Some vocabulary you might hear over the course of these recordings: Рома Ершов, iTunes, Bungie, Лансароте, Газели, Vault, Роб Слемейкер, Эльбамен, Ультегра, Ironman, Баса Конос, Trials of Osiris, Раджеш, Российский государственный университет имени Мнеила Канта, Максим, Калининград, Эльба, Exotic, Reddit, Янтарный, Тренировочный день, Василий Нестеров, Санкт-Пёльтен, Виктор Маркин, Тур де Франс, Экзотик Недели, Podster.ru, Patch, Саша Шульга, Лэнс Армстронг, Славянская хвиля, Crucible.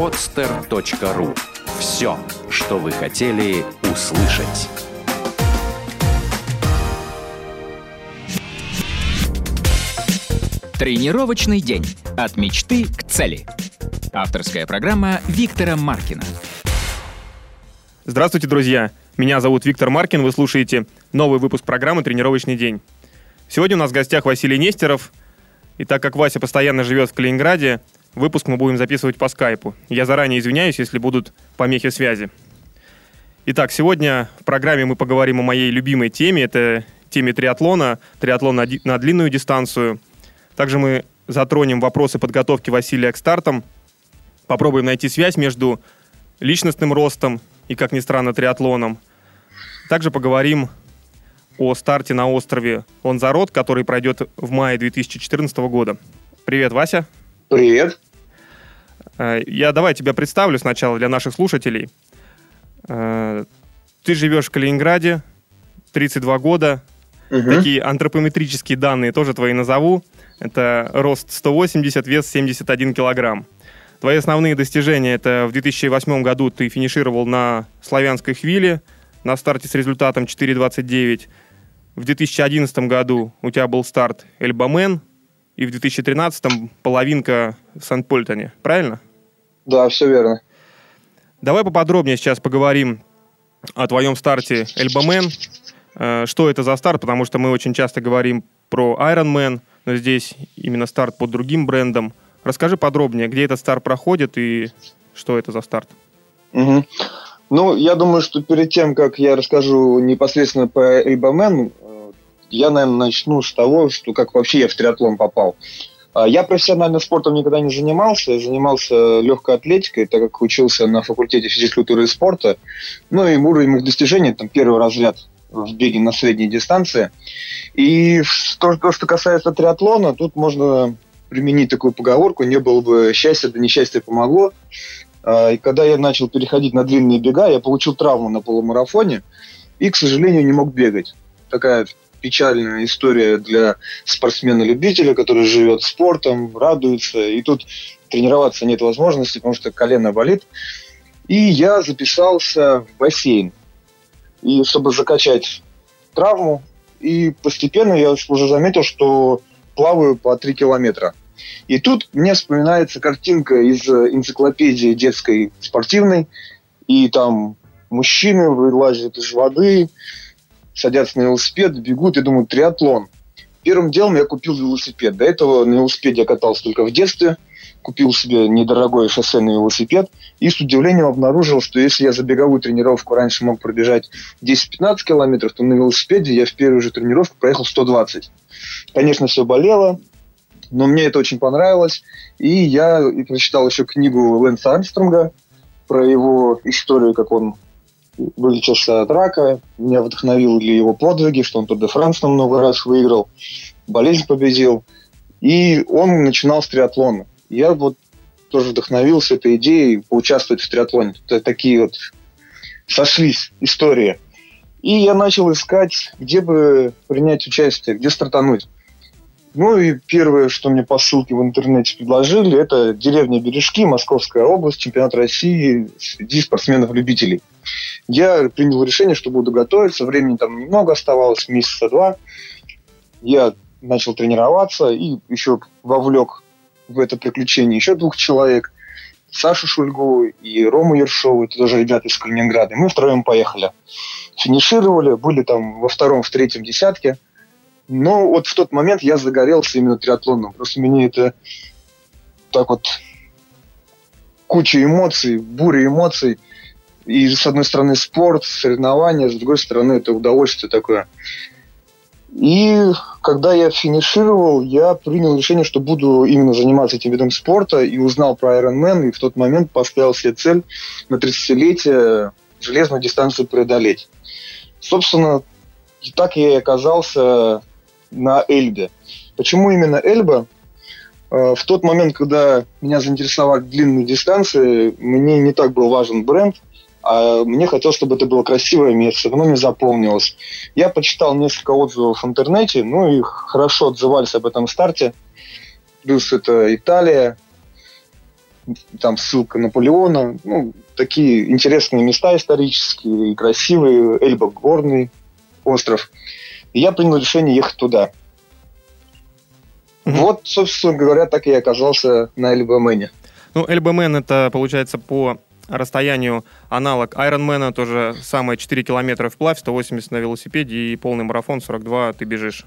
Podster.ru. Все, что вы хотели услышать. Тренировочный день. От мечты к цели. Авторская программа Виктора Маркина. Здравствуйте, друзья! Меня зовут Виктор Маркин, вы слушаете новый выпуск программы «Тренировочный день». Сегодня у нас в гостях Василий Нестеров, и так как Вася постоянно живет в Калининграде, выпуск мы будем записывать по скайпу. Я заранее извиняюсь, если будут помехи связи. Итак, сегодня в программе мы поговорим о моей любимой теме, это теме триатлона, триатлон на длинную дистанцию. Также мы затронем вопросы подготовки Василия к стартам, попробуем найти связь между личностным ростом и, как ни странно, триатлоном. Также поговорим о старте на острове Лансароте, который пройдет в мае 2014 года. Привет, Вася. Привет. Я давай тебя представлю сначала для наших слушателей. Ты живешь в Калининграде, 32 года. Угу. Такие антропометрические данные тоже твои назову. Это рост 180, вес 71 килограмм. Твои основные достижения – это в 2008 году ты финишировал на Славянской хвиле на старте с результатом 4.29. В 2011 году у тебя был старт Эльбамен, и в 2013 половинка в Санкт-Пёльтене. Правильно? Да, все верно. Давай поподробнее сейчас поговорим о твоем старте Эльбамен. Что это за старт? Потому что мы очень часто говорим про Ironman, но здесь именно старт под другим брендом. Расскажи подробнее, где этот старт проходит и что это за старт. Угу. Ну, я думаю, что перед тем, как я расскажу непосредственно по Эльбамен, я, наверное, начну с того, что как вообще я в триатлон попал. Я профессионально спортом никогда не занимался. Я занимался легкой атлетикой, так как учился на факультете физической культуры и спорта. Ну и уровень моих достижений, там, первый разряд в беге на средней дистанции. И то, что касается триатлона, тут можно применить такую поговорку: не было бы счастья, да несчастье помогло. И когда я начал переходить на длинные бега, я получил травму на полумарафоне и, к сожалению, не мог бегать. Такая печальная история для спортсмена-любителя, который живет спортом, радуется, и тут тренироваться нет возможности, потому что колено болит. И я записался в бассейн, и чтобы закачать травму, и постепенно я уже заметил, что плаваю по 3 километра. И тут мне вспоминается картинка из энциклопедии детской спортивной, и там мужчины вылазят из воды, садятся на велосипед, бегут и думают: триатлон. Первым делом я купил велосипед. До этого на велосипеде я катался только в детстве. Купил себе недорогой шоссейный велосипед и с удивлением обнаружил, что если я за беговую тренировку раньше мог пробежать 10-15 километров, то на велосипеде я в первую же тренировку проехал 120. Конечно, все болело, но мне это очень понравилось. И я прочитал еще книгу Лэнса Армстронга про его историю, как он вылечился от рака. Меня вдохновили его подвиги, что он Тур де Франс много раз выиграл, болезнь победил. И он начинал с триатлона. Я вот тоже вдохновился этой идеей поучаствовать в триатлоне. Это такие вот сошлись истории. И я начал искать, где бы принять участие, где стартануть. Ну и первое, что мне по ссылке в интернете предложили, это деревня Бережки, Московская область, чемпионат России среди спортсменов-любителей. Я принял решение, что буду готовиться. Времени там немного оставалось, месяца два. Я начал тренироваться и еще вовлек в это приключение еще двух человек. Сашу Шульгу и Рому Ершову, это тоже ребята из Калининграда. Мы втроем поехали. Финишировали, были там во втором, в третьем десятке. Но вот в тот момент я загорелся именно триатлоном. Просто мне это так вот куча эмоций, буря эмоций. И с одной стороны спорт, соревнования, с другой стороны это удовольствие такое. И когда я финишировал, я принял решение, что буду именно заниматься этим видом спорта, и узнал про Ironman, и в тот момент поставил себе цель на 30-летие железную дистанцию преодолеть. Собственно, так я и оказался на Эльбе. Почему именно Эльба? В тот момент, когда меня заинтересовали длинные дистанции, мне не так был важен бренд, а мне хотелось, чтобы это было красивое место, оно мне запомнилось. Я почитал несколько отзывов в интернете, ну и хорошо отзывались об этом старте. Плюс это Италия, там ссылка Наполеона, ну, такие интересные места исторические и красивые, Эльба горный остров. И я принял решение ехать туда. Вот, собственно говоря, так я оказался на Эльбамене. Ну, Эльбамен — это, получается, по расстоянию аналог Айронмена, тоже самое 4 километра вплавь, 180 на велосипеде и полный марафон 42 ты бежишь.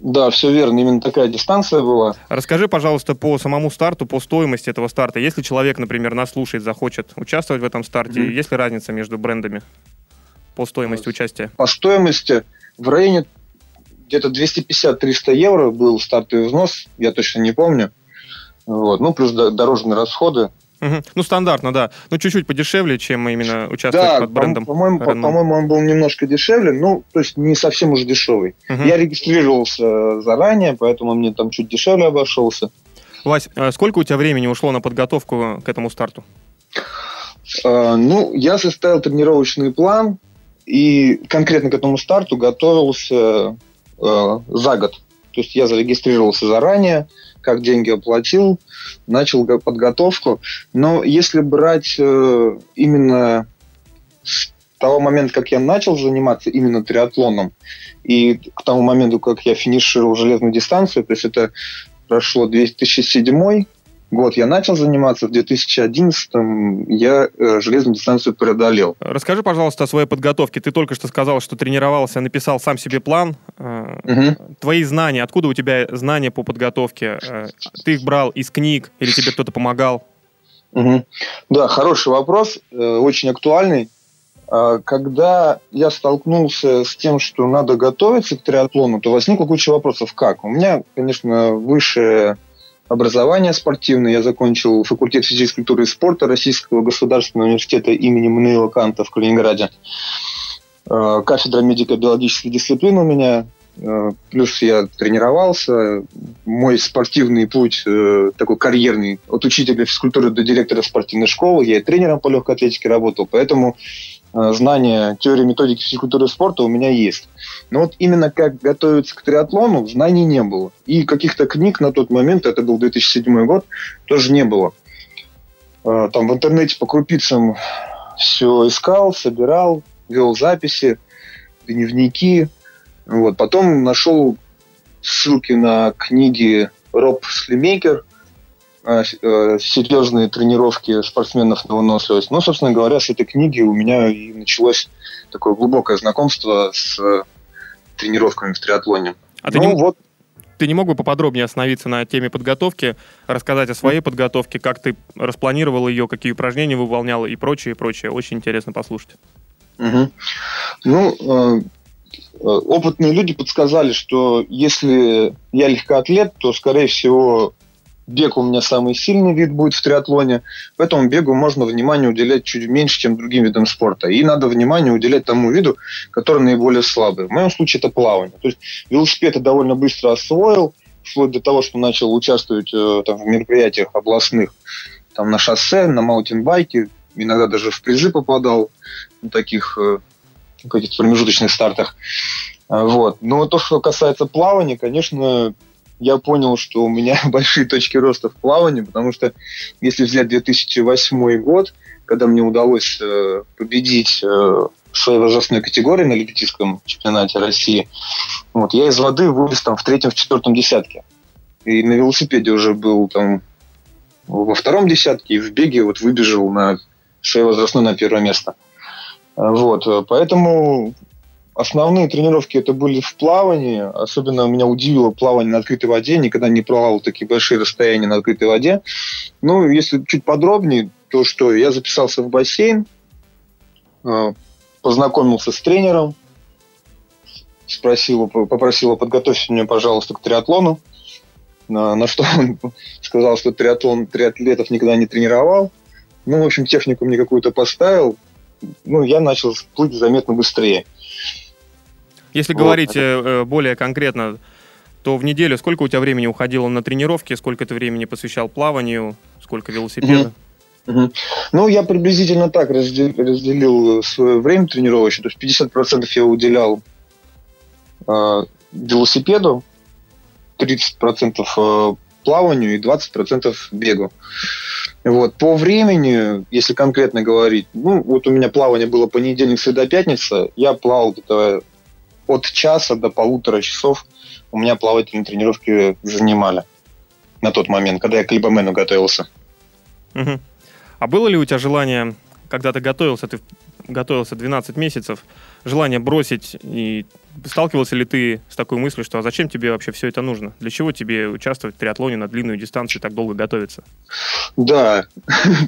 Да, все верно, именно такая дистанция была. Расскажи, пожалуйста, по самому старту, по стоимости этого старта. Если человек, например, нас слушает, захочет участвовать в этом старте, есть ли разница между брендами по стоимости участия? По стоимости в районе где-то 250-300 евро был стартовый взнос, я точно не помню. Вот. Ну, плюс дорожные расходы. Ну, стандартно, да. Ну, чуть-чуть подешевле, чем именно участвовать под брендом. По-моему, он был немножко дешевле, ну, то есть не совсем уже дешевый. Я регистрировался заранее, поэтому мне там чуть дешевле обошелся. Вась, сколько у тебя времени ушло на подготовку к этому старту? Ну, я составил тренировочный план и конкретно к этому старту готовился за год. То есть я зарегистрировался заранее, как деньги оплатил, начал подготовку. Но если брать именно с того момента, как я начал заниматься именно триатлоном, и к тому моменту, как я финишировал железную дистанцию, то есть это прошло 2007 год, я начал заниматься, в 2011 я железную дистанцию преодолел. Расскажи, пожалуйста, о своей подготовке. Ты только что сказал, что тренировался, написал сам себе план. Твои знания, откуда у тебя знания по подготовке? Ты их брал из книг или тебе кто-то помогал? Да, хороший вопрос, очень актуальный. Когда я столкнулся с тем, что надо готовиться к триатлону, то возникла куча вопросов. Как? У меня, конечно, высшее образование спортивное. Я закончил факультет физической культуры и спорта Российского государственного университета имени Мнеила Канта в Калининграде. Кафедра медико-биологических дисциплин у меня. Плюс я тренировался. Мой спортивный путь такой карьерный. От учителя физкультуры до директора спортивной школы. Я и тренером по легкой атлетике работал. Поэтому знания теории, методики физкультуры и спорта у меня есть. Но вот именно как готовиться к триатлону, знаний не было. И каких-то книг на тот момент, это был 2007 год, тоже не было. Там в интернете по крупицам все искал, собирал, вел записи, дневники. Вот. Потом нашел ссылки на книги Роб Слемейкер «Серьезные тренировки спортсменов на выносливость». Ну, собственно говоря, с этой книги у меня и началось такое глубокое знакомство с тренировками в триатлоне. А ты не мог бы поподробнее остановиться на теме подготовки, рассказать о своей подготовке, как ты распланировал ее, какие упражнения выполнял и прочее, прочее. Очень интересно послушать. Ну, опытные люди подсказали, что если я легкоатлет, то, скорее всего, бег у меня самый сильный вид будет в триатлоне, поэтому бегу можно внимание уделять чуть меньше, чем другим видам спорта. И надо внимание уделять тому виду, который наиболее слабый. В моем случае это плавание. То есть велосипед я довольно быстро освоил, вплоть до того, что начал участвовать там, в мероприятиях областных, там, на шоссе, на маунтинбайке, иногда даже в призы попадал на таких каких-то промежуточных стартах. Вот. Но то, что касается плавания, конечно, я понял, что у меня большие точки роста в плавании, потому что если взять 2008 год, когда мне удалось победить в своей возрастной категории на любительском чемпионате России, вот, я из воды вылез там в третьем, в четвертом десятке. И на велосипеде уже был там во втором десятке, и в беге вот выбежал на своей возрастной на первое место. Вот, поэтому основные тренировки это были в плавании. Особенно меня удивило плавание на открытой воде. Никогда не плавал такие большие расстояния на открытой воде. Ну, если чуть подробнее, то что я записался в бассейн, познакомился с тренером, попросил, подготовьте меня, пожалуйста, к триатлону. На что он сказал, что триатлон триатлетов никогда не тренировал. Ну, в общем, технику мне какую-то поставил. Ну, я начал плыть заметно быстрее. Если говорить более конкретно, то в неделю сколько у тебя времени уходило на тренировки, сколько ты времени посвящал плаванию, сколько велосипеда? Ну, я приблизительно так разделил свое время тренировочное. То есть 50% я уделял велосипеду, 30% плаванию и 20% бегу. Вот. По времени, если конкретно говорить, ну, вот у меня плавание было понедельник, среда, пятница, я плавал где-то от часа до полутора часов, у меня плавательные тренировки занимали на тот момент, когда я к Эльбамену готовился. Угу. А было ли у тебя желание, когда ты готовился 12 месяцев, желание бросить, и сталкивался ли ты с такой мыслью, что а зачем тебе вообще все это нужно? Для чего тебе участвовать в триатлоне на длинную дистанцию и так долго готовиться? Да,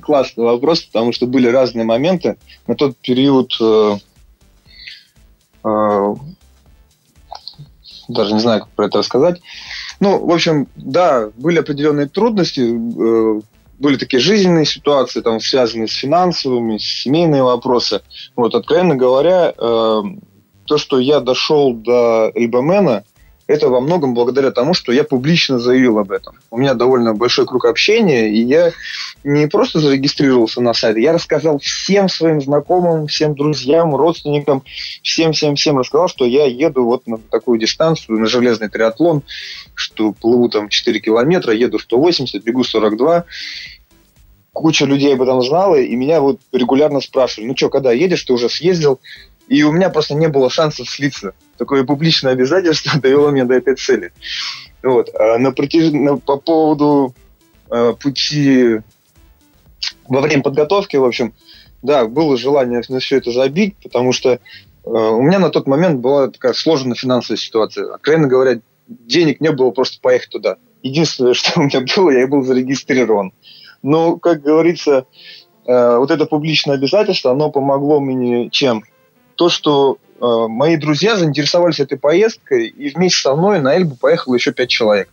классный вопрос, потому что были разные моменты. На тот период, даже не знаю, как про это рассказать. Ну, в общем, да, были определенные трудности, были такие жизненные ситуации, там, связанные с финансовыми, с семейные вопросы. Вот, откровенно говоря, то, что я дошел до Эльбамена, это во многом благодаря тому, что я публично заявил об этом. У меня довольно большой круг общения, и я не просто зарегистрировался на сайте, я рассказал всем своим знакомым, всем друзьям, родственникам, всем-всем-всем рассказал, что я еду вот на такую дистанцию, на железный триатлон, что плыву там 4 километра, еду 180, бегу 42. Куча людей об этом знала, и меня вот регулярно спрашивали, ну что, когда едешь, ты уже съездил? И у меня просто не было шансов слиться. Такое публичное обязательство довело меня до этой цели. Вот. А по поводу пути во время подготовки, в общем, да, было желание на все это забить, потому что у меня на тот момент была такая сложная финансовая ситуация. Откровенно говоря, денег не было просто поехать туда. Единственное, что у меня было, я был зарегистрирован. Но, как говорится, вот это публичное обязательство, оно помогло мне чем? То, что мои друзья заинтересовались этой поездкой, и вместе со мной на Эльбу поехало еще 5 человек.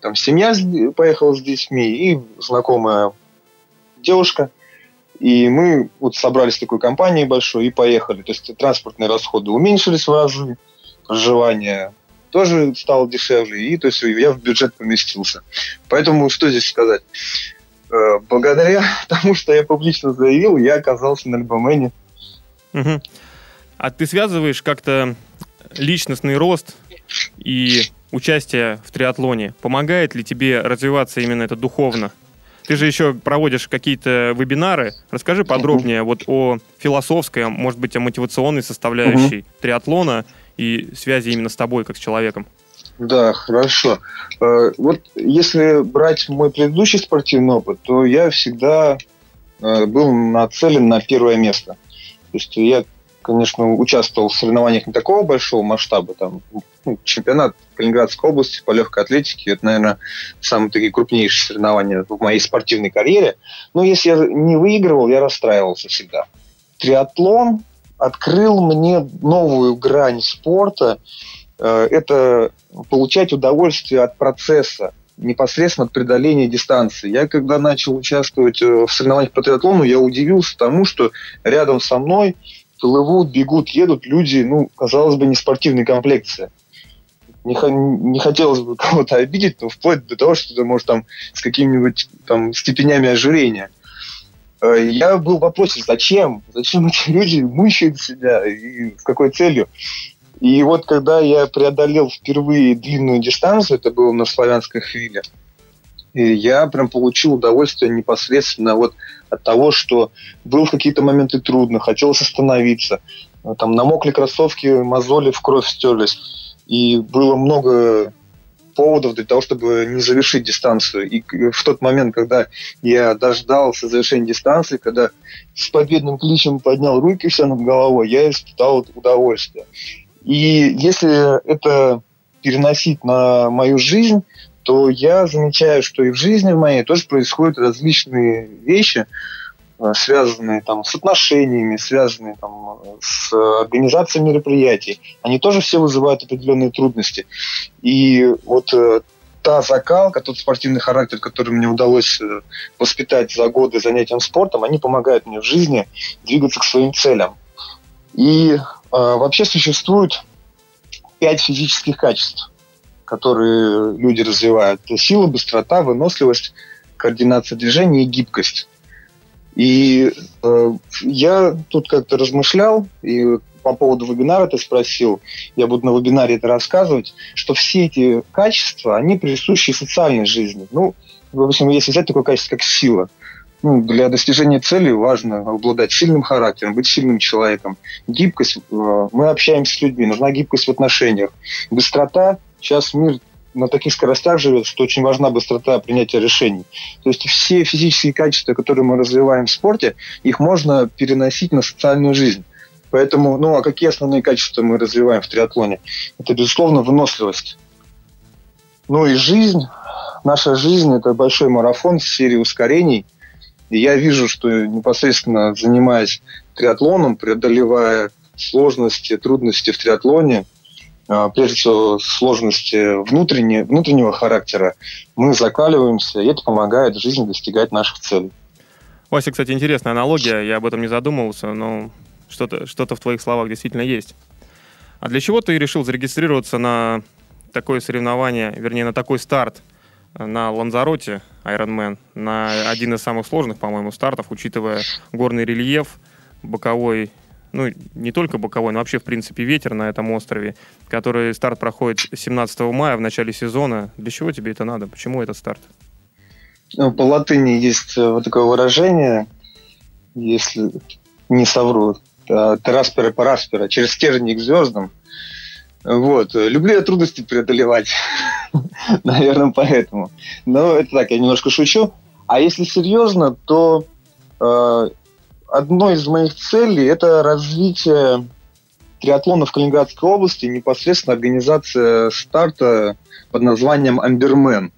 Там семья поехала с детьми, и знакомая девушка. И мы вот собрались в такой компании большой и поехали. То есть транспортные расходы уменьшились в разы, проживание тоже стало дешевле, и то есть я в бюджет поместился. Поэтому что здесь сказать? Благодаря тому, что я публично заявил, я оказался на Эльбамене. Угу. А ты связываешь как-то личностный рост и участие в триатлоне? Помогает ли тебе развиваться именно это духовно? Ты же еще проводишь какие-то вебинары. Расскажи подробнее вот о философской, может быть, о мотивационной составляющей триатлона и связи именно с тобой, как с человеком. Да, хорошо. Вот если брать мой предыдущий спортивный опыт, то я всегда был нацелен на первое место. То есть я, конечно, участвовал в соревнованиях не такого большого масштаба. Там, ну, чемпионат Калининградской области по легкой атлетике – это, наверное, самые такие крупнейшие соревнования в моей спортивной карьере. Но если я не выигрывал, я расстраивался всегда. Триатлон открыл мне новую грань спорта. Это получать удовольствие от процесса, непосредственно от преодоления дистанции. Я когда начал участвовать в соревнованиях по триатлону, я удивился тому, что рядом со мной плывут, бегут, едут люди, ну, казалось бы, не спортивной комплекции. Не хотелось бы кого-то обидеть, но вплоть до того, что ты можешь там с какими-нибудь там степенями ожирения. Я был в вопросе, зачем? Зачем эти люди мучают себя и с какой целью? И вот когда я преодолел впервые длинную дистанцию, это было на Славянской хвиле, и я прям получил удовольствие непосредственно вот от того, что был в какие-то моменты трудно, хотелось остановиться, там намокли кроссовки, мозоли в кровь стерлись, и было много поводов для того, чтобы не завершить дистанцию. И в тот момент, когда я дождался завершения дистанции, когда с победным кличем поднял руки все над головой, я испытал удовольствие. И если это переносить на мою жизнь, то я замечаю, что и в жизни моей тоже происходят различные вещи, связанные там с отношениями, связанные там с организацией мероприятий. Они тоже все вызывают определенные трудности. И вот та закалка, тот спортивный характер, который мне удалось воспитать за годы занятием спортом, они помогают мне в жизни двигаться к своим целям. И вообще существует 5 физических качеств, которые люди развивают. Это сила, быстрота, выносливость, координация движения и гибкость. И я тут как-то размышлял, и по поводу вебинара ты спросил, я буду на вебинаре это рассказывать, что все эти качества, они присущи социальной жизни. Ну, В общем, если взять такое качество, как сила, ну, для достижения цели важно обладать сильным характером, быть сильным человеком. Гибкость. Мы общаемся с людьми, нужна гибкость в отношениях. Быстрота. Сейчас мир на таких скоростях живет, что очень важна быстрота принятия решений. То есть все физические качества, которые мы развиваем в спорте, их можно переносить на социальную жизнь. Поэтому, ну, а какие основные качества мы развиваем в триатлоне? Это, безусловно, выносливость. Ну и жизнь. Наша жизнь – это большой марафон в серии ускорений. И я вижу, что непосредственно занимаясь триатлоном, преодолевая сложности, трудности в триатлоне, прежде всего сложности внутреннего характера, мы закаливаемся, и это помогает в жизни достигать наших целей. Вася, кстати, интересная аналогия, я об этом не задумывался, но что-то в твоих словах действительно есть. А для чего ты решил зарегистрироваться на такое соревнование, вернее, на такой старт, на Лансароте Ironman, на один из самых сложных, по-моему, стартов, учитывая горный рельеф, боковой, ну, не только боковой, но вообще, в принципе, ветер на этом острове, который старт проходит 17 мая в начале сезона. Для чего тебе это надо? Почему этот старт? Ну, по латыни есть вот такое выражение, если не совру, «тераспера параспера», «через стержни к звездам». Вот. Люблю я трудности преодолевать. Наверное, поэтому. Но это так, я немножко шучу. А если серьезно, то... одной из моих целей – это развитие триатлона в Калининградской области, непосредственно организация старта под названием «Амбермен».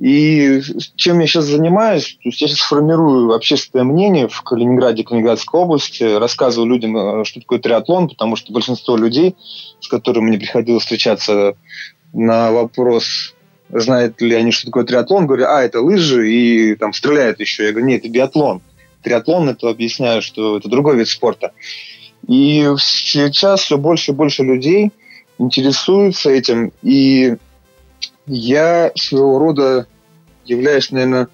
И чем я сейчас занимаюсь? То есть я сейчас формирую общественное мнение в Калининграде, Калининградской области, рассказываю людям, что такое триатлон, потому что большинство людей, с которыми мне приходилось встречаться, на вопрос, знают ли они, что такое триатлон, говорю, это лыжи, и там стреляют еще. Я говорю, нет, это биатлон. Триатлон, это объясняю, что это другой вид спорта. И сейчас все больше и больше людей интересуются этим. И я своего рода являюсь, наверное,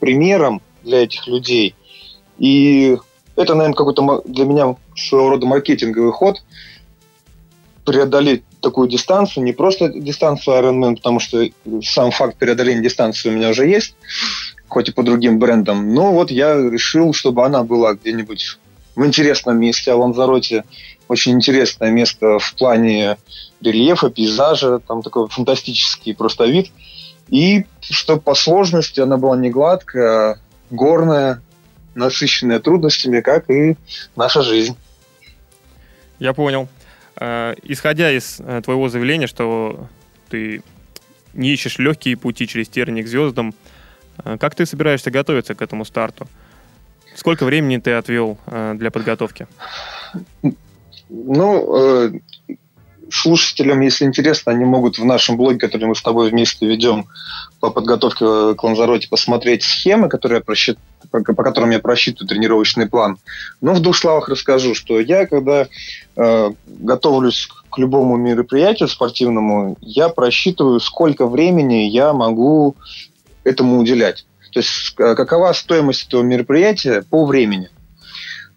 примером для этих людей. И это, наверное, какой-то для меня своего рода маркетинговый ход. Преодолеть такую дистанцию, не просто дистанцию Ironman, потому что сам факт преодоления дистанции у меня уже есть, хоть и по другим брендам, но вот я решил, чтобы она была где-нибудь в интересном месте. А Лансароте очень интересное место в плане рельефа, пейзажа, там такой фантастический просто вид. И чтобы по сложности она была не гладкая, а горная, насыщенная трудностями, как и наша жизнь. Я понял. Исходя из твоего заявления, что ты не ищешь легкие пути через тернии к звездам, как ты собираешься готовиться к этому старту? Сколько времени ты отвел для подготовки? Ну, слушателям, если интересно, они могут в нашем блоге, который мы с тобой вместе ведем по подготовке к Лансароте, посмотреть схемы, которые по которым я просчитываю тренировочный план. Но в двух словах расскажу, что я, когда готовлюсь к любому мероприятию спортивному, я просчитываю, сколько времени я могу этому уделять. То есть какова стоимость этого мероприятия по времени.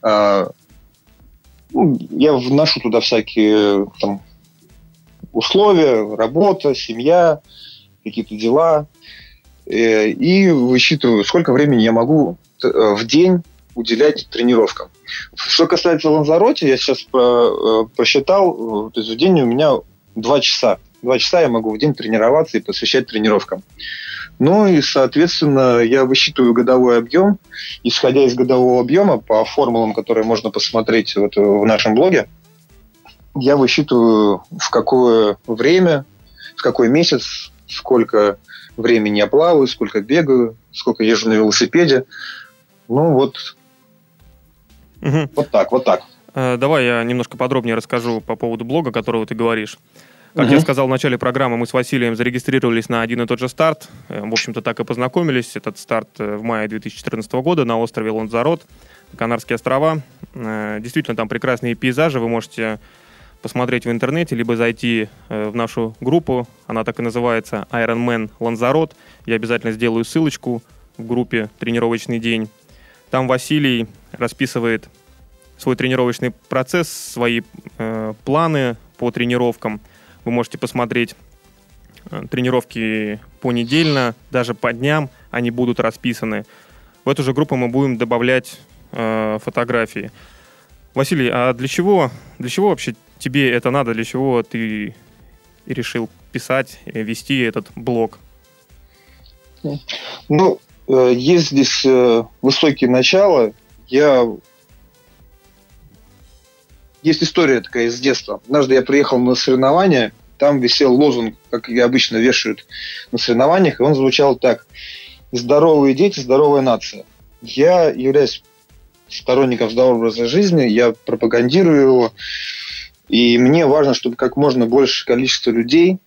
Я вношу туда всякие там условия, работа, семья, какие-то дела. И высчитываю, сколько времени я могу в день уделять тренировкам. Что касается Лансароте, я сейчас просчитал, то есть в день у меня 2 часа. 2 часа я могу в день тренироваться и посвящать тренировкам. Ну и, соответственно, я высчитываю годовой объем. Исходя из годового объема, по формулам, которые можно посмотреть вот в нашем блоге, я высчитываю, в какое время, в какой месяц, сколько времени я плаваю, сколько бегаю, сколько езжу на велосипеде. Ну вот, вот так. Давай я немножко подробнее расскажу по поводу блога, о котором ты говоришь. Как я сказал в начале программы, мы с Василием зарегистрировались на один и тот же старт. В общем-то, так и познакомились. Этот старт в мае 2014 года на острове Лансарот, Канарские острова. Действительно, там прекрасные пейзажи. Вы можете посмотреть в интернете, либо зайти в нашу группу. Она так и называется «Ironman Лансарот». Я обязательно сделаю ссылочку в группе «Тренировочный день». Там Василий расписывает свой тренировочный процесс, свои планы по тренировкам. Вы можете посмотреть тренировки понедельно, даже по дням они будут расписаны. В эту же группу мы будем добавлять фотографии. Василий, а для чего вообще тебе это надо? Для чего ты решил писать, вести этот блог? Ну, есть здесь высокие начала. Есть история такая из детства. Однажды я приехал на соревнования, там висел лозунг, как и обычно вешают на соревнованиях, и он звучал так: «Здоровые дети, здоровая нация». Я являюсь сторонником здорового образа жизни, я пропагандирую его, и мне важно, чтобы как можно большее количество людей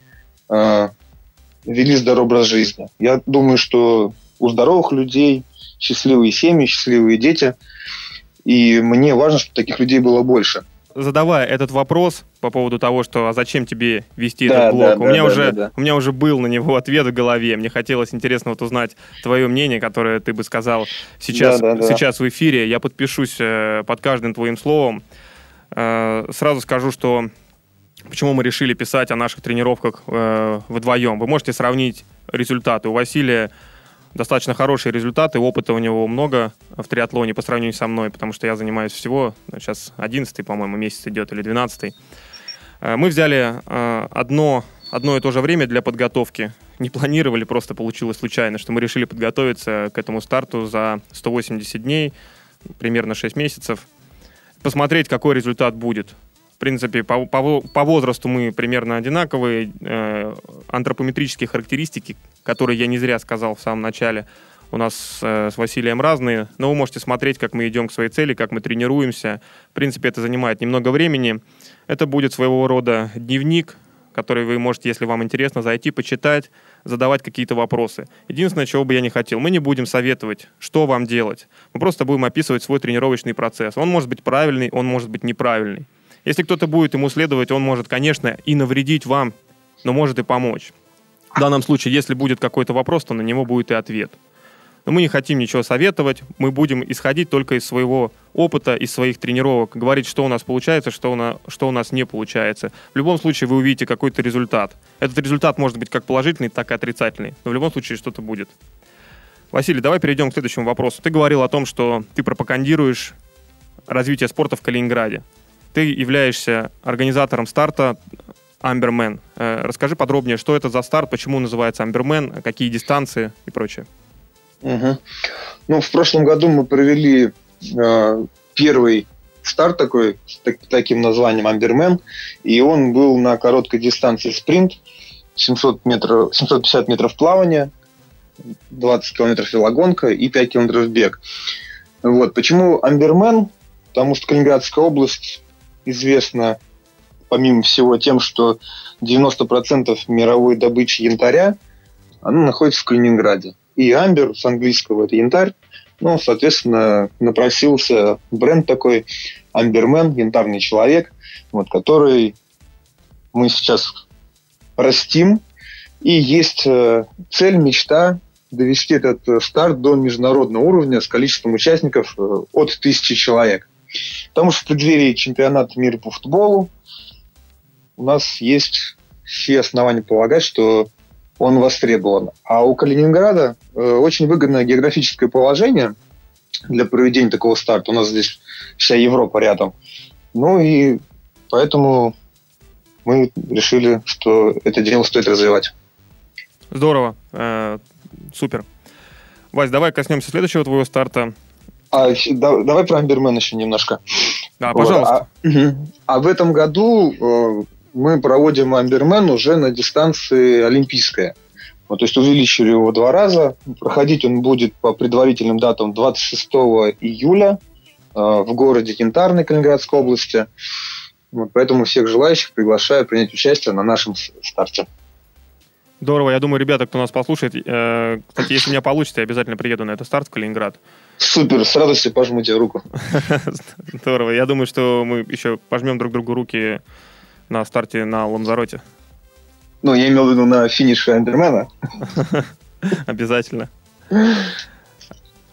вели здоровый образ жизни. Я думаю, что у здоровых людей счастливые семьи, счастливые дети, и мне важно, чтобы таких людей было больше. Задавая этот вопрос по поводу того, что «а зачем тебе вести этот блог?», у меня уже был на него ответ в голове. Мне хотелось интересно вот узнать твое мнение, которое ты бы сказал сейчас в эфире. Я подпишусь под каждым твоим словом. Сразу скажу, что почему мы решили писать о наших тренировках вдвоем. Вы можете сравнить результаты. У Василия достаточно хорошие результаты, опыта у него много в триатлоне по сравнению со мной, потому что я занимаюсь всего, сейчас 11-й, по-моему, месяц идет, или 12-й. Мы взяли одно и то же время для подготовки. Не планировали, просто получилось случайно, что мы решили подготовиться к этому старту за 180 дней, примерно 6 месяцев, посмотреть, какой результат будет. В принципе, по возрасту мы примерно одинаковые, антропометрические характеристики, которые я не зря сказал в самом начале, у нас с Василием разные, но вы можете смотреть, как мы идем к своей цели, как мы тренируемся. В принципе, это занимает немного времени. Это будет своего рода дневник, который вы можете, если вам интересно, зайти, почитать, задавать какие-то вопросы. Единственное, чего бы я не хотел, мы не будем советовать, что вам делать. Мы просто будем описывать свой тренировочный процесс. Он может быть правильный, он может быть неправильный. Если кто-то будет ему следовать, он может, конечно, и навредить вам, но может и помочь. В данном случае, если будет какой-то вопрос, то на него будет и ответ. Но мы не хотим ничего советовать, мы будем исходить только из своего опыта, из своих тренировок, говорить, что у нас получается, что у нас не получается. В любом случае вы увидите какой-то результат. Этот результат может быть как положительный, так и отрицательный, но в любом случае что-то будет. Василий, давай перейдем к следующему вопросу. Ты говорил о том, что ты пропагандируешь развитие спорта в Калининграде. Ты являешься организатором старта «Амбермен». Расскажи подробнее, что это за старт, почему называется «Амбермен», какие дистанции и прочее. Угу. Ну, в прошлом году мы провели первый старт такой, таким названием «Амбермен», и он был на короткой дистанции спринт, 750 метров плавания, 20 километров велогонка и 5 километров бег. Вот. Почему «Амбермен»? Потому что Калининградская область известна, помимо всего, тем, что 90% мировой добычи янтаря, она находится в Калининграде. И амбер, с английского это янтарь, ну, соответственно, напросился бренд такой, Амбермен, янтарный человек, вот, который мы сейчас растим. И есть цель, мечта довести этот старт до международного уровня с количеством участников от 1000 человек. Потому что в преддверии чемпионата мира по футболу у нас есть все основания полагать, что он востребован. А у Калининграда очень выгодное географическое положение для проведения такого старта. У нас здесь вся Европа рядом. Ну и поэтому мы решили, что это дело стоит развивать. Здорово. Супер. Вась, давай коснемся следующего твоего старта. Давай про Амбермен еще немножко. Да, пожалуйста. А в этом году мы проводим Амбермен уже на дистанции олимпийская. Вот, то есть увеличили его в 2 раза. Проходить он будет по предварительным датам 26 июля в городе Янтарный Калининградской области. Вот, поэтому всех желающих приглашаю принять участие на нашем старте. Здорово. Я думаю, ребята, кто нас послушает, кстати, если у меня получится, я обязательно приеду на этот старт в Калининград. Супер, с радостью пожму тебе руку. Здорово. Я думаю, что мы еще пожмем друг другу руки на старте на Лансароте. Ну, я имел в виду на финише Амбермена. Обязательно.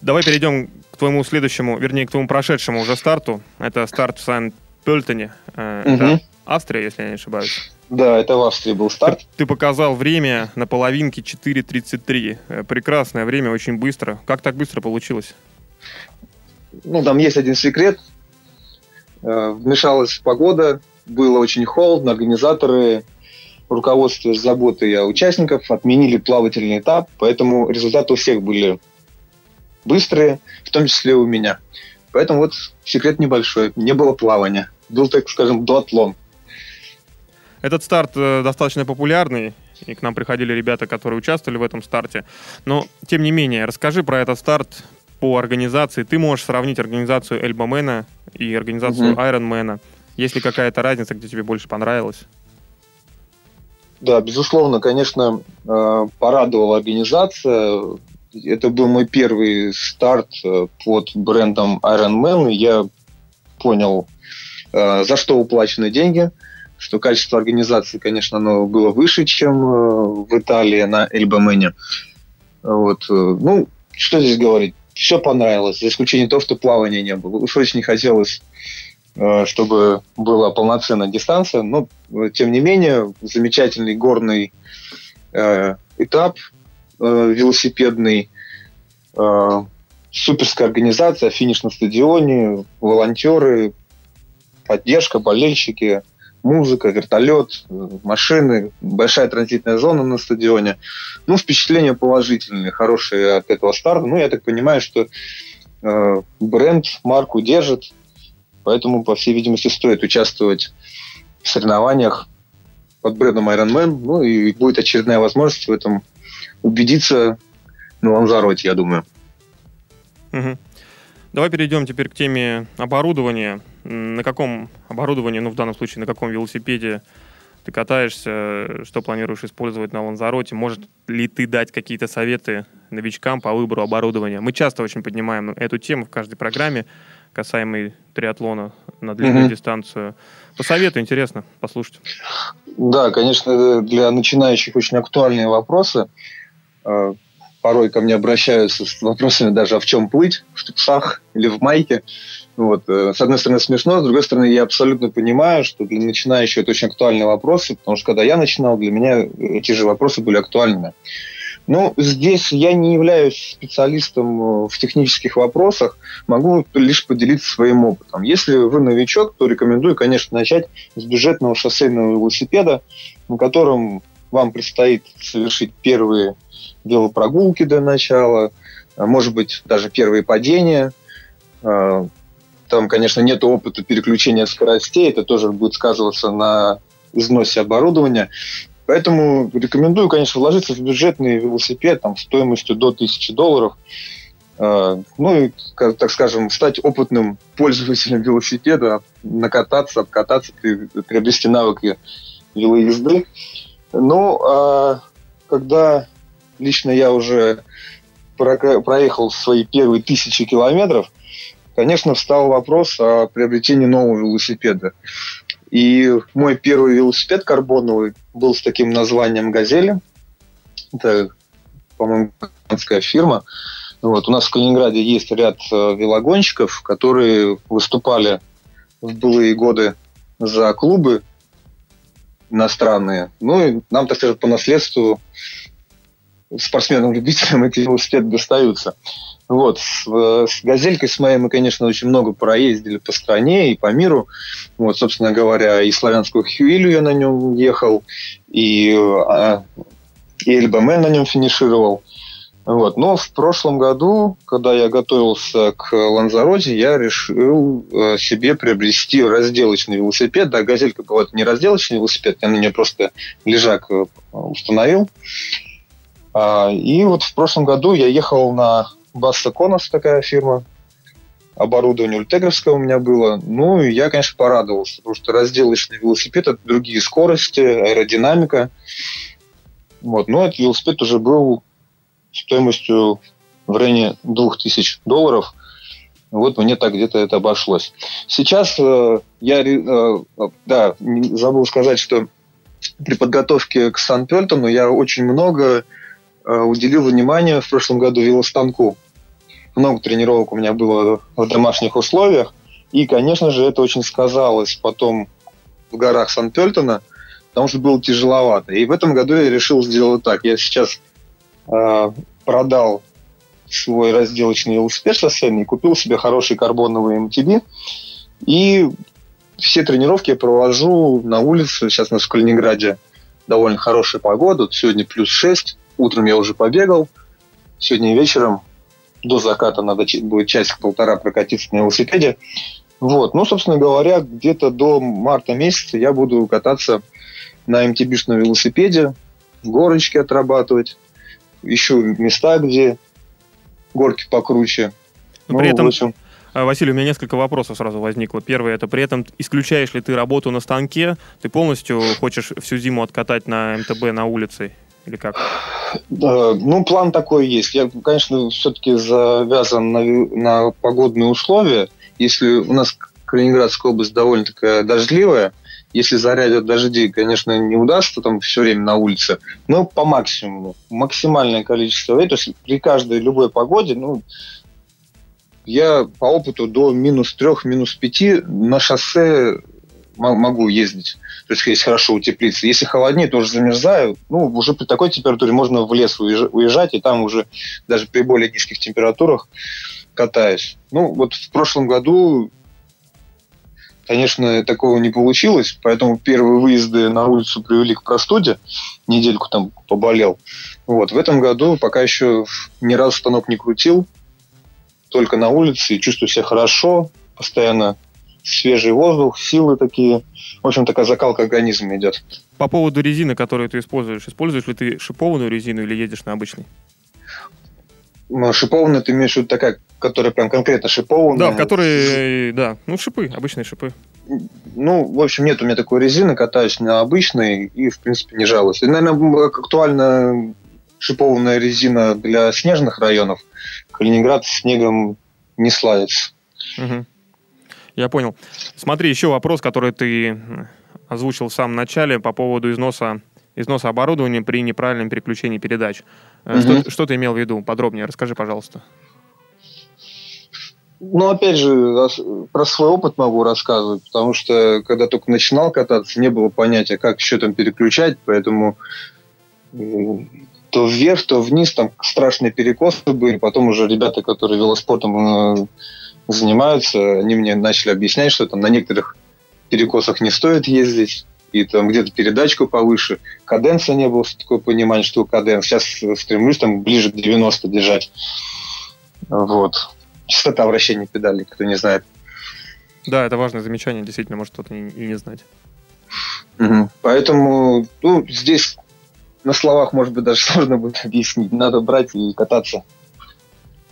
Давай перейдем к твоему следующему, вернее, к твоему прошедшему уже старту. Это старт в Санкт-Пёльтене. Это Австрия, если я не ошибаюсь. Да, это в Австрии был старт. Ты показал время на половинке 4:33. Прекрасное время, очень быстро. Как так быстро получилось? Ну, там есть один секрет. Вмешалась погода, было очень холодно, организаторы, руководство с заботой о участников, отменили плавательный этап, поэтому результаты у всех были быстрые, в том числе у меня. Поэтому вот секрет небольшой, не было плавания, был, так скажем, дуатлон. Этот старт достаточно популярный, и к нам приходили ребята, которые участвовали в этом старте, но, тем не менее, расскажи про этот старт по организации. Ты можешь сравнить организацию Эльбамена и организацию Ironman. Есть ли какая-то разница, где тебе больше понравилось? Да, безусловно, конечно, порадовала организация. Это был мой первый старт под брендом Ironman. Я понял, за что уплачены деньги, что качество организации, конечно, оно было выше, чем в Италии на Эльбамене. Вот. Ну, что здесь говорить? Все понравилось, за исключением того, что плавания не было. Уж очень хотелось, чтобы была полноценная дистанция, но, тем не менее, замечательный горный этап велосипедный, суперская организация, финиш на стадионе, волонтеры, поддержка, болельщики, музыка, вертолет, машины, большая транзитная зона на стадионе. Ну, впечатления положительные, хорошие от этого старта. Ну, я так понимаю, что бренд марку держит, поэтому, по всей видимости, стоит участвовать в соревнованиях под брендом Ironman. Ну, и будет очередная возможность в этом убедиться на Лансароте, я думаю. Угу. Давай перейдем теперь к теме оборудования. На каком оборудовании, ну в данном случае, на каком велосипеде ты катаешься, что планируешь использовать на Лансароте? Может ли ты дать какие-то советы новичкам по выбору оборудования? Мы часто очень поднимаем эту тему в каждой программе, касаемой триатлона на длинную дистанцию. Посоветуй, интересно послушать. Да, конечно, для начинающих очень актуальные вопросы. Порой ко мне обращаются с вопросами даже, а в чем плыть, в штуксах или в майке. Вот. С одной стороны, смешно, с другой стороны, я абсолютно понимаю, что для начинающих это очень актуальные вопросы, потому что когда я начинал, для меня эти же вопросы были актуальными. Ну, здесь я не являюсь специалистом в технических вопросах, могу лишь поделиться своим опытом. Если вы новичок, то рекомендую, конечно, начать с бюджетного шоссейного велосипеда, на котором вам предстоит совершить первые велопрогулки до начала, может быть, даже первые падения. Там, конечно, нет опыта переключения скоростей, это тоже будет сказываться на износе оборудования. Поэтому рекомендую, конечно, вложиться в бюджетный велосипед там, стоимостью до $1000. Ну и, так скажем, стать опытным пользователем велосипеда, накататься, обкататься, приобрести навыки велоезды. Ну, а когда лично я уже проехал свои первые 1000 километров, конечно, встал вопрос о приобретении нового велосипеда. И мой первый велосипед карбоновый был с таким названием «Газели». Это, по-моему, канадская фирма. Вот. У нас в Калининграде есть ряд велогонщиков, которые выступали в былые годы за клубы иностранные. Ну и нам, так сказать, по наследству спортсменам-любителям эти велосипеды достаются. Вот. С «Газелькой» с моей мы, конечно, очень много проездили по стране и по миру. Вот, собственно говоря, и «Славянскую хвилю» я на нем ехал, и «Эльбамен» на нем финишировал. Вот. Но в прошлом году, когда я готовился к Лансароте, я решил себе приобрести разделочный велосипед. Да, «Газелька» была не разделочный велосипед, я на нее просто лежак установил. И вот в прошлом году я ехал на Баса Конос, такая фирма, оборудование ультегровское у меня было. Ну, и я, конечно, порадовался, потому что разделочный велосипед – это другие скорости, аэродинамика. Вот. Но этот велосипед уже был стоимостью в районе $2000. Вот мне так где-то это обошлось. Сейчас я забыл сказать, что при подготовке к Санкт-Пёльтену я очень много уделил внимание в прошлом году велостанку. Много тренировок у меня было в домашних условиях. И, конечно же, это очень сказалось потом в горах Санкт-Пёльтена. потому что было тяжеловато. И в этом году я решил сделать так. Я сейчас продал свой разделочный велосипед шоссейный, купил себе хороший карбоновый MTB, и все тренировки я провожу на улице. Сейчас у нас в Калининграде довольно хорошая погода. Вот сегодня плюс 6. Утром я уже побегал. Сегодня вечером до заката надо будет часик-полтора прокатиться на велосипеде. Вот. Ну, собственно говоря, где-то до марта месяца я буду кататься на MTB-шном велосипеде, горочки отрабатывать, ищу места, где горки покруче. Но при этом... Василий, у меня несколько вопросов сразу возникло. Первое, это при этом исключаешь ли ты работу на станке? Ты полностью хочешь всю зиму откатать на МТБ на улице? Или как? Ну, план такой есть. Я, конечно, все-таки завязан на погодные условия. Если у нас Калининградская область довольно такая дождливая, если зарядят дожди, конечно, не удастся там все время на улице, но по максимуму. Максимальное количество времени, то есть при каждой любой погоде, ну, я по опыту до минус 3, минус 5 на шоссе могу ездить. То есть, если хорошо утеплиться. Если холоднее, тоже замерзаю. Ну, уже при такой температуре можно в лес уезжать, и там уже даже при более низких температурах катаюсь. Ну, вот в прошлом году, конечно, такого не получилось, поэтому первые выезды на улицу привели к простуде. Недельку там поболел. Вот. В этом году пока еще ни разу станок не крутил. Только на улице, и чувствую себя хорошо, постоянно свежий воздух, силы такие. В общем, такая закалка организма идет. По поводу резины, которую ты используешь, используешь ли ты шипованную резину или едешь на обычной? Ну, шипованная, ты имеешь в виду такая, которая прям конкретно шипованная? Да, которые, да, ну, шипы, обычные шипы. Ну, в общем, нет у меня такой резины, катаюсь на обычной и, в принципе, не жалуюсь. И, наверное, актуально... шипованная резина для снежных районов. Калининград снегом не славится. Угу. Я понял. Смотри, еще вопрос, который ты озвучил в самом начале по поводу износа оборудования при неправильном переключении передач. Угу. Что ты имел в виду? Подробнее расскажи, пожалуйста. Ну, опять же, про свой опыт могу рассказывать, потому что, когда только начинал кататься, не было понятия, как еще там переключать, поэтому... то вверх, то вниз, там страшные перекосы были. Потом уже ребята, которые велоспортом занимаются, они мне начали объяснять, что там на некоторых перекосах не стоит ездить, и там где-то передачку повыше. Каденса не было, такое понимание, что каденс. Сейчас стремлюсь там ближе к 90 держать. Вот. Частота вращения педалей, кто не знает. Да, это важное замечание, действительно, может кто-то и не знать. Угу. Поэтому, ну, здесь... на словах, может быть, даже сложно будет объяснить. Надо брать и кататься.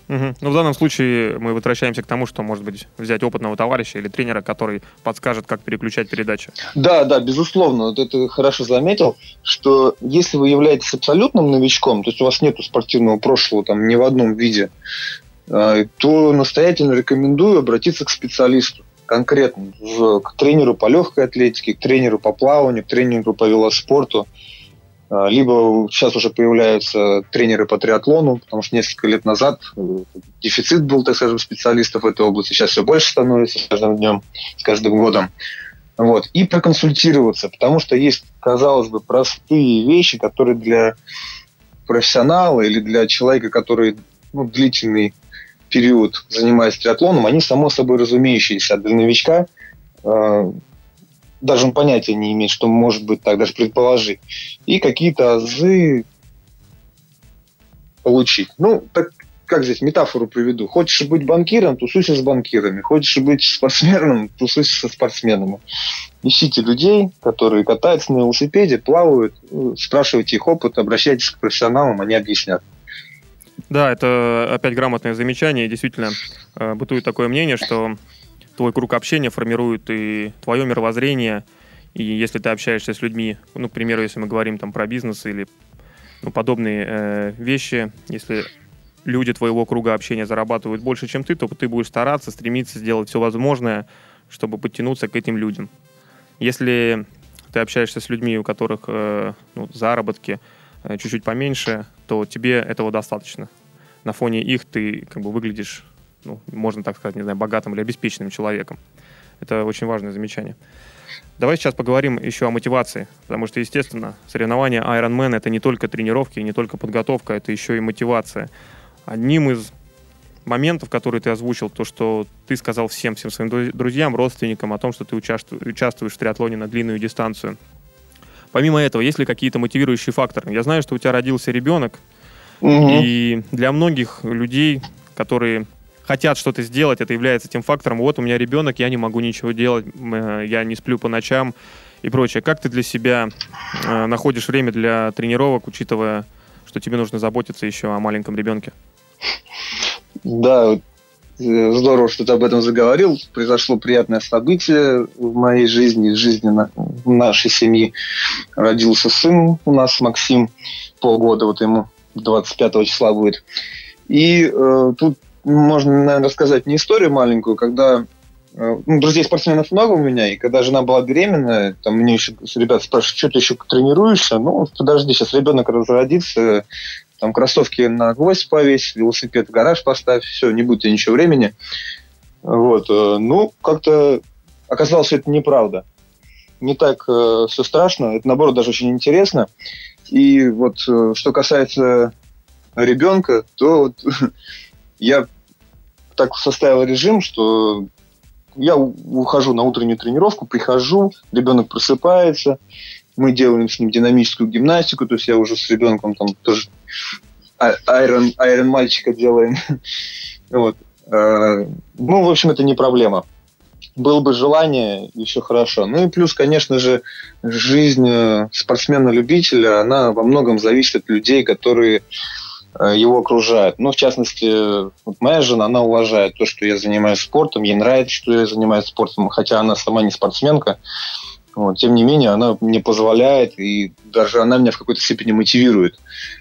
Угу. Ну, в данном случае мы возвращаемся к тому, что, может быть, взять опытного товарища или тренера, который подскажет, как переключать передачи. Да, да, безусловно. Вот это хорошо заметил, что если вы являетесь абсолютным новичком, то есть у вас нет спортивного прошлого там ни в одном виде, то настоятельно рекомендую обратиться к специалисту. Конкретно к тренеру по легкой атлетике, к тренеру по плаванию, к тренеру по велоспорту. Либо сейчас уже появляются тренеры по триатлону, потому что несколько лет назад дефицит был, так скажем, специалистов в этой области. Сейчас все больше становится с каждым днем, с каждым годом. Вот. И проконсультироваться, потому что есть, казалось бы, простые вещи, которые для профессионала или для человека, который, ну, длительный период занимается триатлоном, они само собой разумеющиеся. А для новичка даже он понятия не имеет, что может быть так, даже предположить. И какие-то азы получить. Ну, так как здесь метафору приведу. Хочешь быть банкиром, тусуйся с банкирами. Хочешь быть спортсменом, тусуйся со спортсменами. Ищите людей, которые катаются на велосипеде, плавают, спрашивайте их опыт, обращайтесь к профессионалам, они объяснят. Да, это опять грамотное замечание. Действительно, бытует такое мнение, что твой круг общения формирует и твое мировоззрение, и если ты общаешься с людьми, ну, к примеру, если мы говорим там про бизнес или, ну, подобные вещи, если люди твоего круга общения зарабатывают больше, чем ты, то ты будешь стараться, стремиться сделать все возможное, чтобы подтянуться к этим людям. Если ты общаешься с людьми, у которых заработки чуть-чуть поменьше, то тебе этого достаточно. На фоне их ты как бы выглядишь... можно так сказать, богатым или обеспеченным человеком. Это очень важное замечание. Давай сейчас поговорим еще о мотивации, потому что, естественно, соревнования Ironman — это не только тренировки, не только подготовка, это еще и мотивация. Одним из моментов, которые ты озвучил, то, что ты сказал всем своим друзьям, родственникам о том, что ты участвуешь в триатлоне на длинную дистанцию. Помимо этого, есть ли какие-то мотивирующие факторы? Я знаю, что у тебя родился ребенок, и для многих людей, которые хотят что-то сделать, это является тем фактором: вот у меня ребенок, я не могу ничего делать, я не сплю по ночам и прочее. Как ты для себя находишь время для тренировок, учитывая, что тебе нужно заботиться еще о маленьком ребенке? Да, здорово, что ты об этом заговорил. Произошло приятное событие в моей жизни, в жизни нашей семьи. Родился сын у нас, Максим, полгода, вот ему 25 числа будет. И тут можно, наверное, рассказать не историю маленькую, когда... друзей спортсменов много у меня, и когда жена была беременная, там мне еще ребята спрашивают: что ты еще тренируешься? Ну, подожди, сейчас ребенок разродится, там кроссовки на гвоздь повесь, велосипед в гараж поставь, все, не будет тебе ничего времени. Вот. Ну, как-то оказалось, это неправда. Не так все страшно, это, наоборот, даже очень интересно. И вот что касается ребенка, то вот, я так составил режим, что я ухожу на утреннюю тренировку, прихожу, ребенок просыпается, мы делаем с ним динамическую гимнастику, то есть я уже с ребенком там тоже айрон мальчика делаем. Вот. Ну, в общем, это не проблема. Было бы желание, еще хорошо. Ну и плюс, конечно же, жизнь спортсмена-любителя, она во многом зависит от людей, которые его окружают. Ну, в частности, вот моя жена, она уважает то, что я занимаюсь спортом, ей нравится, что я занимаюсь спортом, хотя она сама не спортсменка. Вот, тем не менее, она мне позволяет, и даже она меня в какой-то степени мотивирует.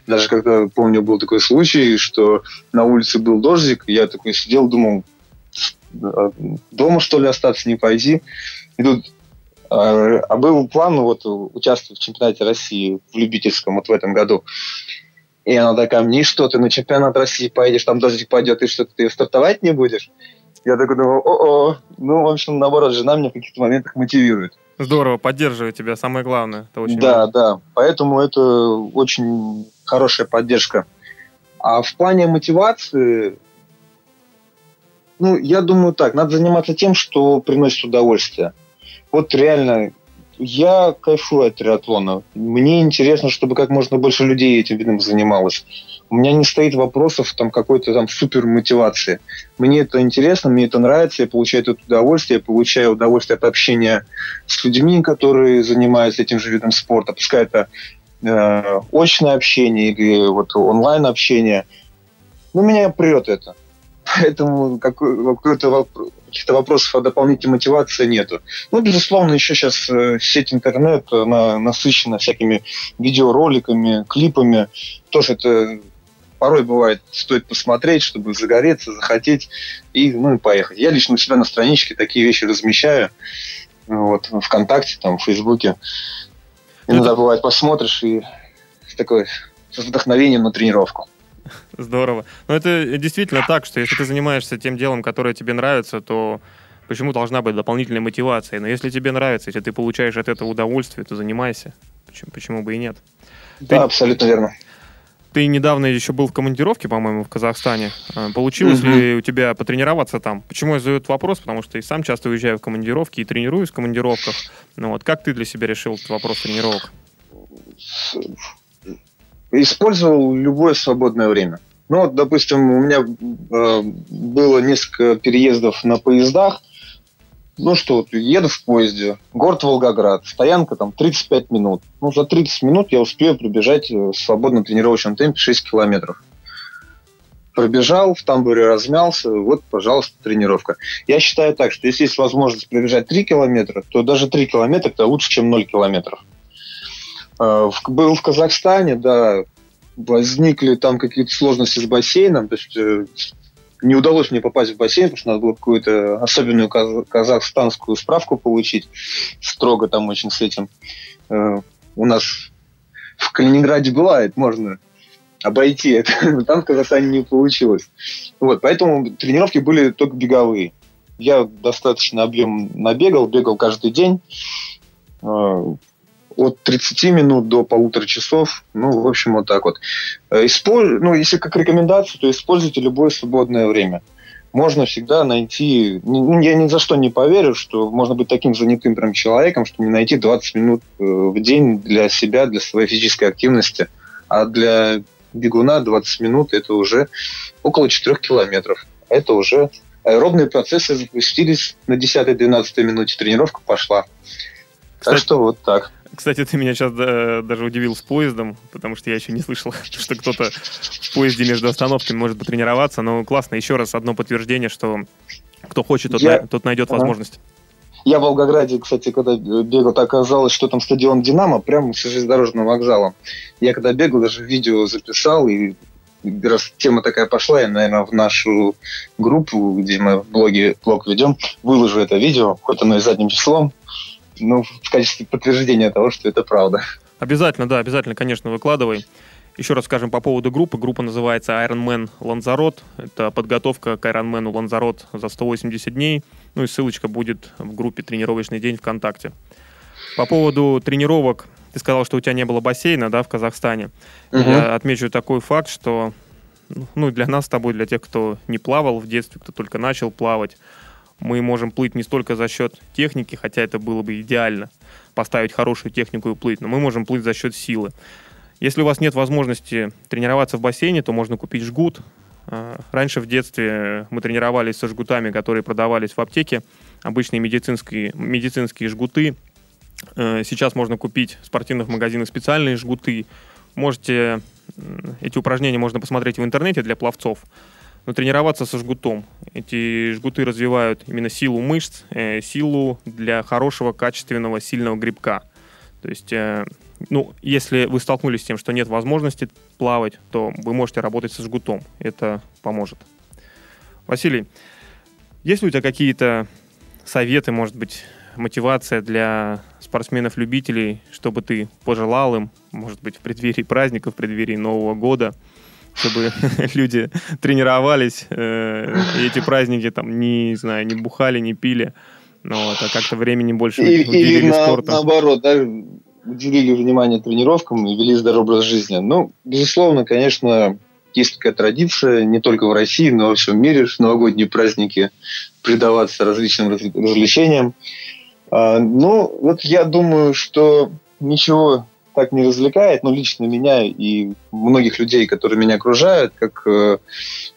Даже когда, помню, был такой случай, что на улице был дождик, я такой сидел, думал, дома, что ли, остаться, не пойди. И тут был план вот участвовать в чемпионате России в любительском вот в этом году. И она такая: мне что, ты на чемпионат России поедешь, там дождик пойдет, и что, ты стартовать не будешь? Я такой думаю: о-о. Ну, в общем, наоборот, жена меня в каких-то моментах мотивирует. Здорово, поддерживает тебя, самое главное. Это очень важно. Да, поэтому это очень хорошая поддержка. А в плане мотивации, ну, я думаю так, надо заниматься тем, что приносит удовольствие. Вот реально... я кайфую от триатлона. Мне интересно, чтобы как можно больше людей этим видом занималось. У меня не стоит вопросов там какой-то там супер мотивации. Мне это интересно, мне это нравится, я получаю это удовольствие, я получаю удовольствие от общения с людьми, которые занимаются этим же видом спорта. Пускай это очное общение или вот онлайн общение. Ну, меня прет это. Поэтому каких-то вопросов о дополнительной мотивации нету. Ну, безусловно, еще сейчас сеть интернет, она насыщена всякими видеороликами, клипами. Тоже это порой бывает, стоит посмотреть, чтобы загореться, захотеть и, ну, и поехать. Я лично у себя на страничке такие вещи размещаю. Вот, ВКонтакте, там, в Фейсбуке. Иногда бывает, посмотришь и такой, с вдохновением на тренировку. Здорово. Но это действительно так, что если ты занимаешься тем делом, которое тебе нравится, то почему должна быть дополнительная мотивация? Но если тебе нравится, если ты получаешь от этого удовольствие, то занимайся. Почему бы и нет? Да, абсолютно верно. Ты недавно еще был в командировке, по-моему, в Казахстане. Получилось ли у тебя потренироваться там? Почему я задаю этот вопрос? Потому что и сам часто уезжаю в командировки и тренируюсь в командировках. Ну, вот как ты для себя решил этот вопрос тренировок? Использовал любое свободное время. Ну, вот, допустим, у меня было несколько переездов на поездах. Ну что, вот, еду в поезде, город Волгоград, стоянка там 35 минут. Ну, за 30 минут я успею пробежать в свободном тренировочном темпе 6 километров. Пробежал, в тамбуре размялся, вот, пожалуйста, тренировка. Я считаю так, что если есть возможность пробежать 3 километра, то даже 3 километра – это лучше, чем 0 километров. Был в Казахстане, да, возникли там какие-то сложности с бассейном, то есть не удалось мне попасть в бассейн, потому что надо было какую-то особенную казахстанскую справку получить, строго там очень с этим. У нас в Калининграде бывает, можно обойти это, но там в Казахстане не получилось. Вот, поэтому тренировки были только беговые. Я достаточно объем набегал, бегал каждый день. От 30 минут до 1,5 часа. Ну, в общем, вот так вот. Ну, если как рекомендацию, то используйте любое свободное время. Можно всегда найти... Я ни за что не поверю, что можно быть таким занятым прям человеком, что не найти 20 минут в день для себя, для своей физической активности. А для бегуна 20 минут – это уже около 4 километров. Это уже аэробные процессы запустились на 10-12 минуте, тренировка пошла. Так что вот так. Кстати, ты меня сейчас даже удивил с поездом, потому что я еще не слышал, что кто-то в поезде между остановками может потренироваться. Но классно. Еще раз одно подтверждение, что кто хочет, тот найдет возможность. Я в Волгограде, кстати, когда бегал, так оказалось, что там стадион «Динамо» прямо с железнодорожным вокзалом. Я когда бегал, даже видео записал, и раз тема такая пошла, я, наверное, в нашу группу, где мы блог ведем, выложу это видео, хоть оно и задним числом. Ну, в качестве подтверждения того, что это правда. Обязательно, да, обязательно, конечно, выкладывай. Еще раз скажем по поводу группы. Группа называется Ironman Лансарот. Это подготовка к Ironman Лансарот за 180 дней. Ну и ссылочка будет в группе «Тренировочный день» ВКонтакте. По поводу тренировок. Ты сказал, что у тебя не было бассейна, да, в Казахстане. Угу. Я отмечу такой факт, что ну, для нас с тобой, для тех, кто не плавал в детстве, кто только начал плавать, мы можем плыть не столько за счет техники, хотя это было бы идеально, поставить хорошую технику и плыть, но мы можем плыть за счет силы. Если у вас нет возможности тренироваться в бассейне, то можно купить жгут. Раньше в детстве мы тренировались со жгутами, которые продавались в аптеке, обычные медицинские жгуты. Сейчас можно купить в спортивных магазинах специальные жгуты. Эти упражнения можно посмотреть в интернете для пловцов. Но тренироваться со жгутом. Эти жгуты развивают именно силу мышц, силу для хорошего, качественного, сильного грибка. То есть, если вы столкнулись с тем, что нет возможности плавать, то вы можете работать со жгутом. Это поможет. Василий, есть ли у тебя какие-то советы, может быть, мотивация для спортсменов-любителей, чтобы ты пожелал им, может быть, в преддверии праздников, в преддверии Нового года, чтобы люди тренировались, и эти праздники там, не бухали, не пили, а как-то времени больше уделили спорту. Наоборот, уделили внимание тренировкам и вели здоровый образ жизни. Ну, безусловно, конечно, есть такая традиция, не только в России, но во всем мире, в новогодние праздники предаваться различным развлечениям. Я думаю, что ничего так не развлекает, но лично меня и многих людей, которые меня окружают, как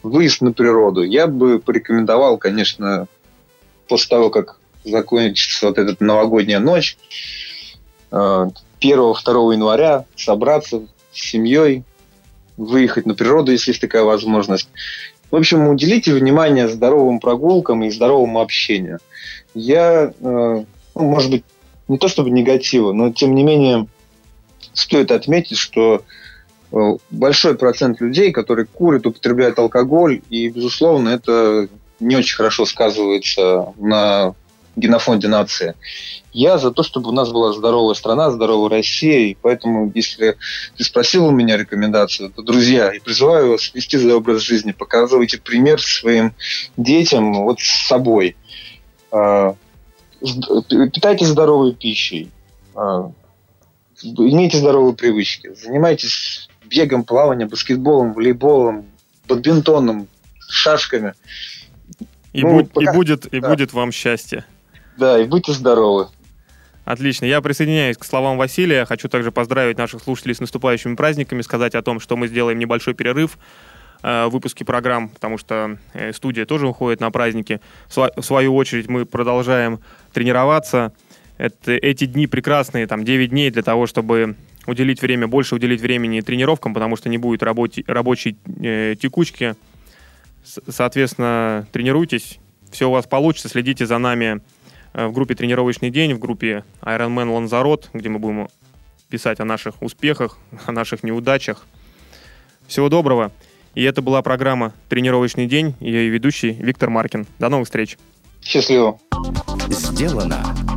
выезд на природу. Я бы порекомендовал, конечно, после того, как закончится вот эта новогодняя ночь, 1-2 января собраться с семьей, выехать на природу, если есть такая возможность. В общем, уделите внимание здоровым прогулкам и здоровому общению. Я, может быть, не то чтобы негатива, но тем не менее стоит отметить, что большой процент людей, которые курят, употребляют алкоголь, и, безусловно, это не очень хорошо сказывается на генофонде нации. Я за то, чтобы у нас была здоровая страна, здоровая Россия, и поэтому, если ты спросил у меня рекомендацию, то, друзья, я призываю вас вести за образ жизни, показывайте пример своим детям, вот с собой. Питайтесь здоровой пищей, имейте здоровые привычки, занимайтесь бегом, плаванием, баскетболом, волейболом, бадминтоном, шашками. Будет вам счастье. Да, и будьте здоровы. Отлично. Я присоединяюсь к словам Василия. Хочу также поздравить наших слушателей с наступающими праздниками, сказать о том, что мы сделаем небольшой перерыв в выпуске программ, потому что студия тоже уходит на праздники. В свою очередь мы продолжаем тренироваться. Эти дни прекрасные, там, 9 дней для того, чтобы больше уделить времени тренировкам, потому что не будет рабочей текучки. Соответственно, тренируйтесь, все у вас получится. Следите за нами в группе «Тренировочный день», в группе Ironman Лансарот, где мы будем писать о наших успехах, о наших неудачах. Всего доброго. И это была программа «Тренировочный день», ее ведущий Виктор Маркин. До новых встреч. Счастливо. Сделано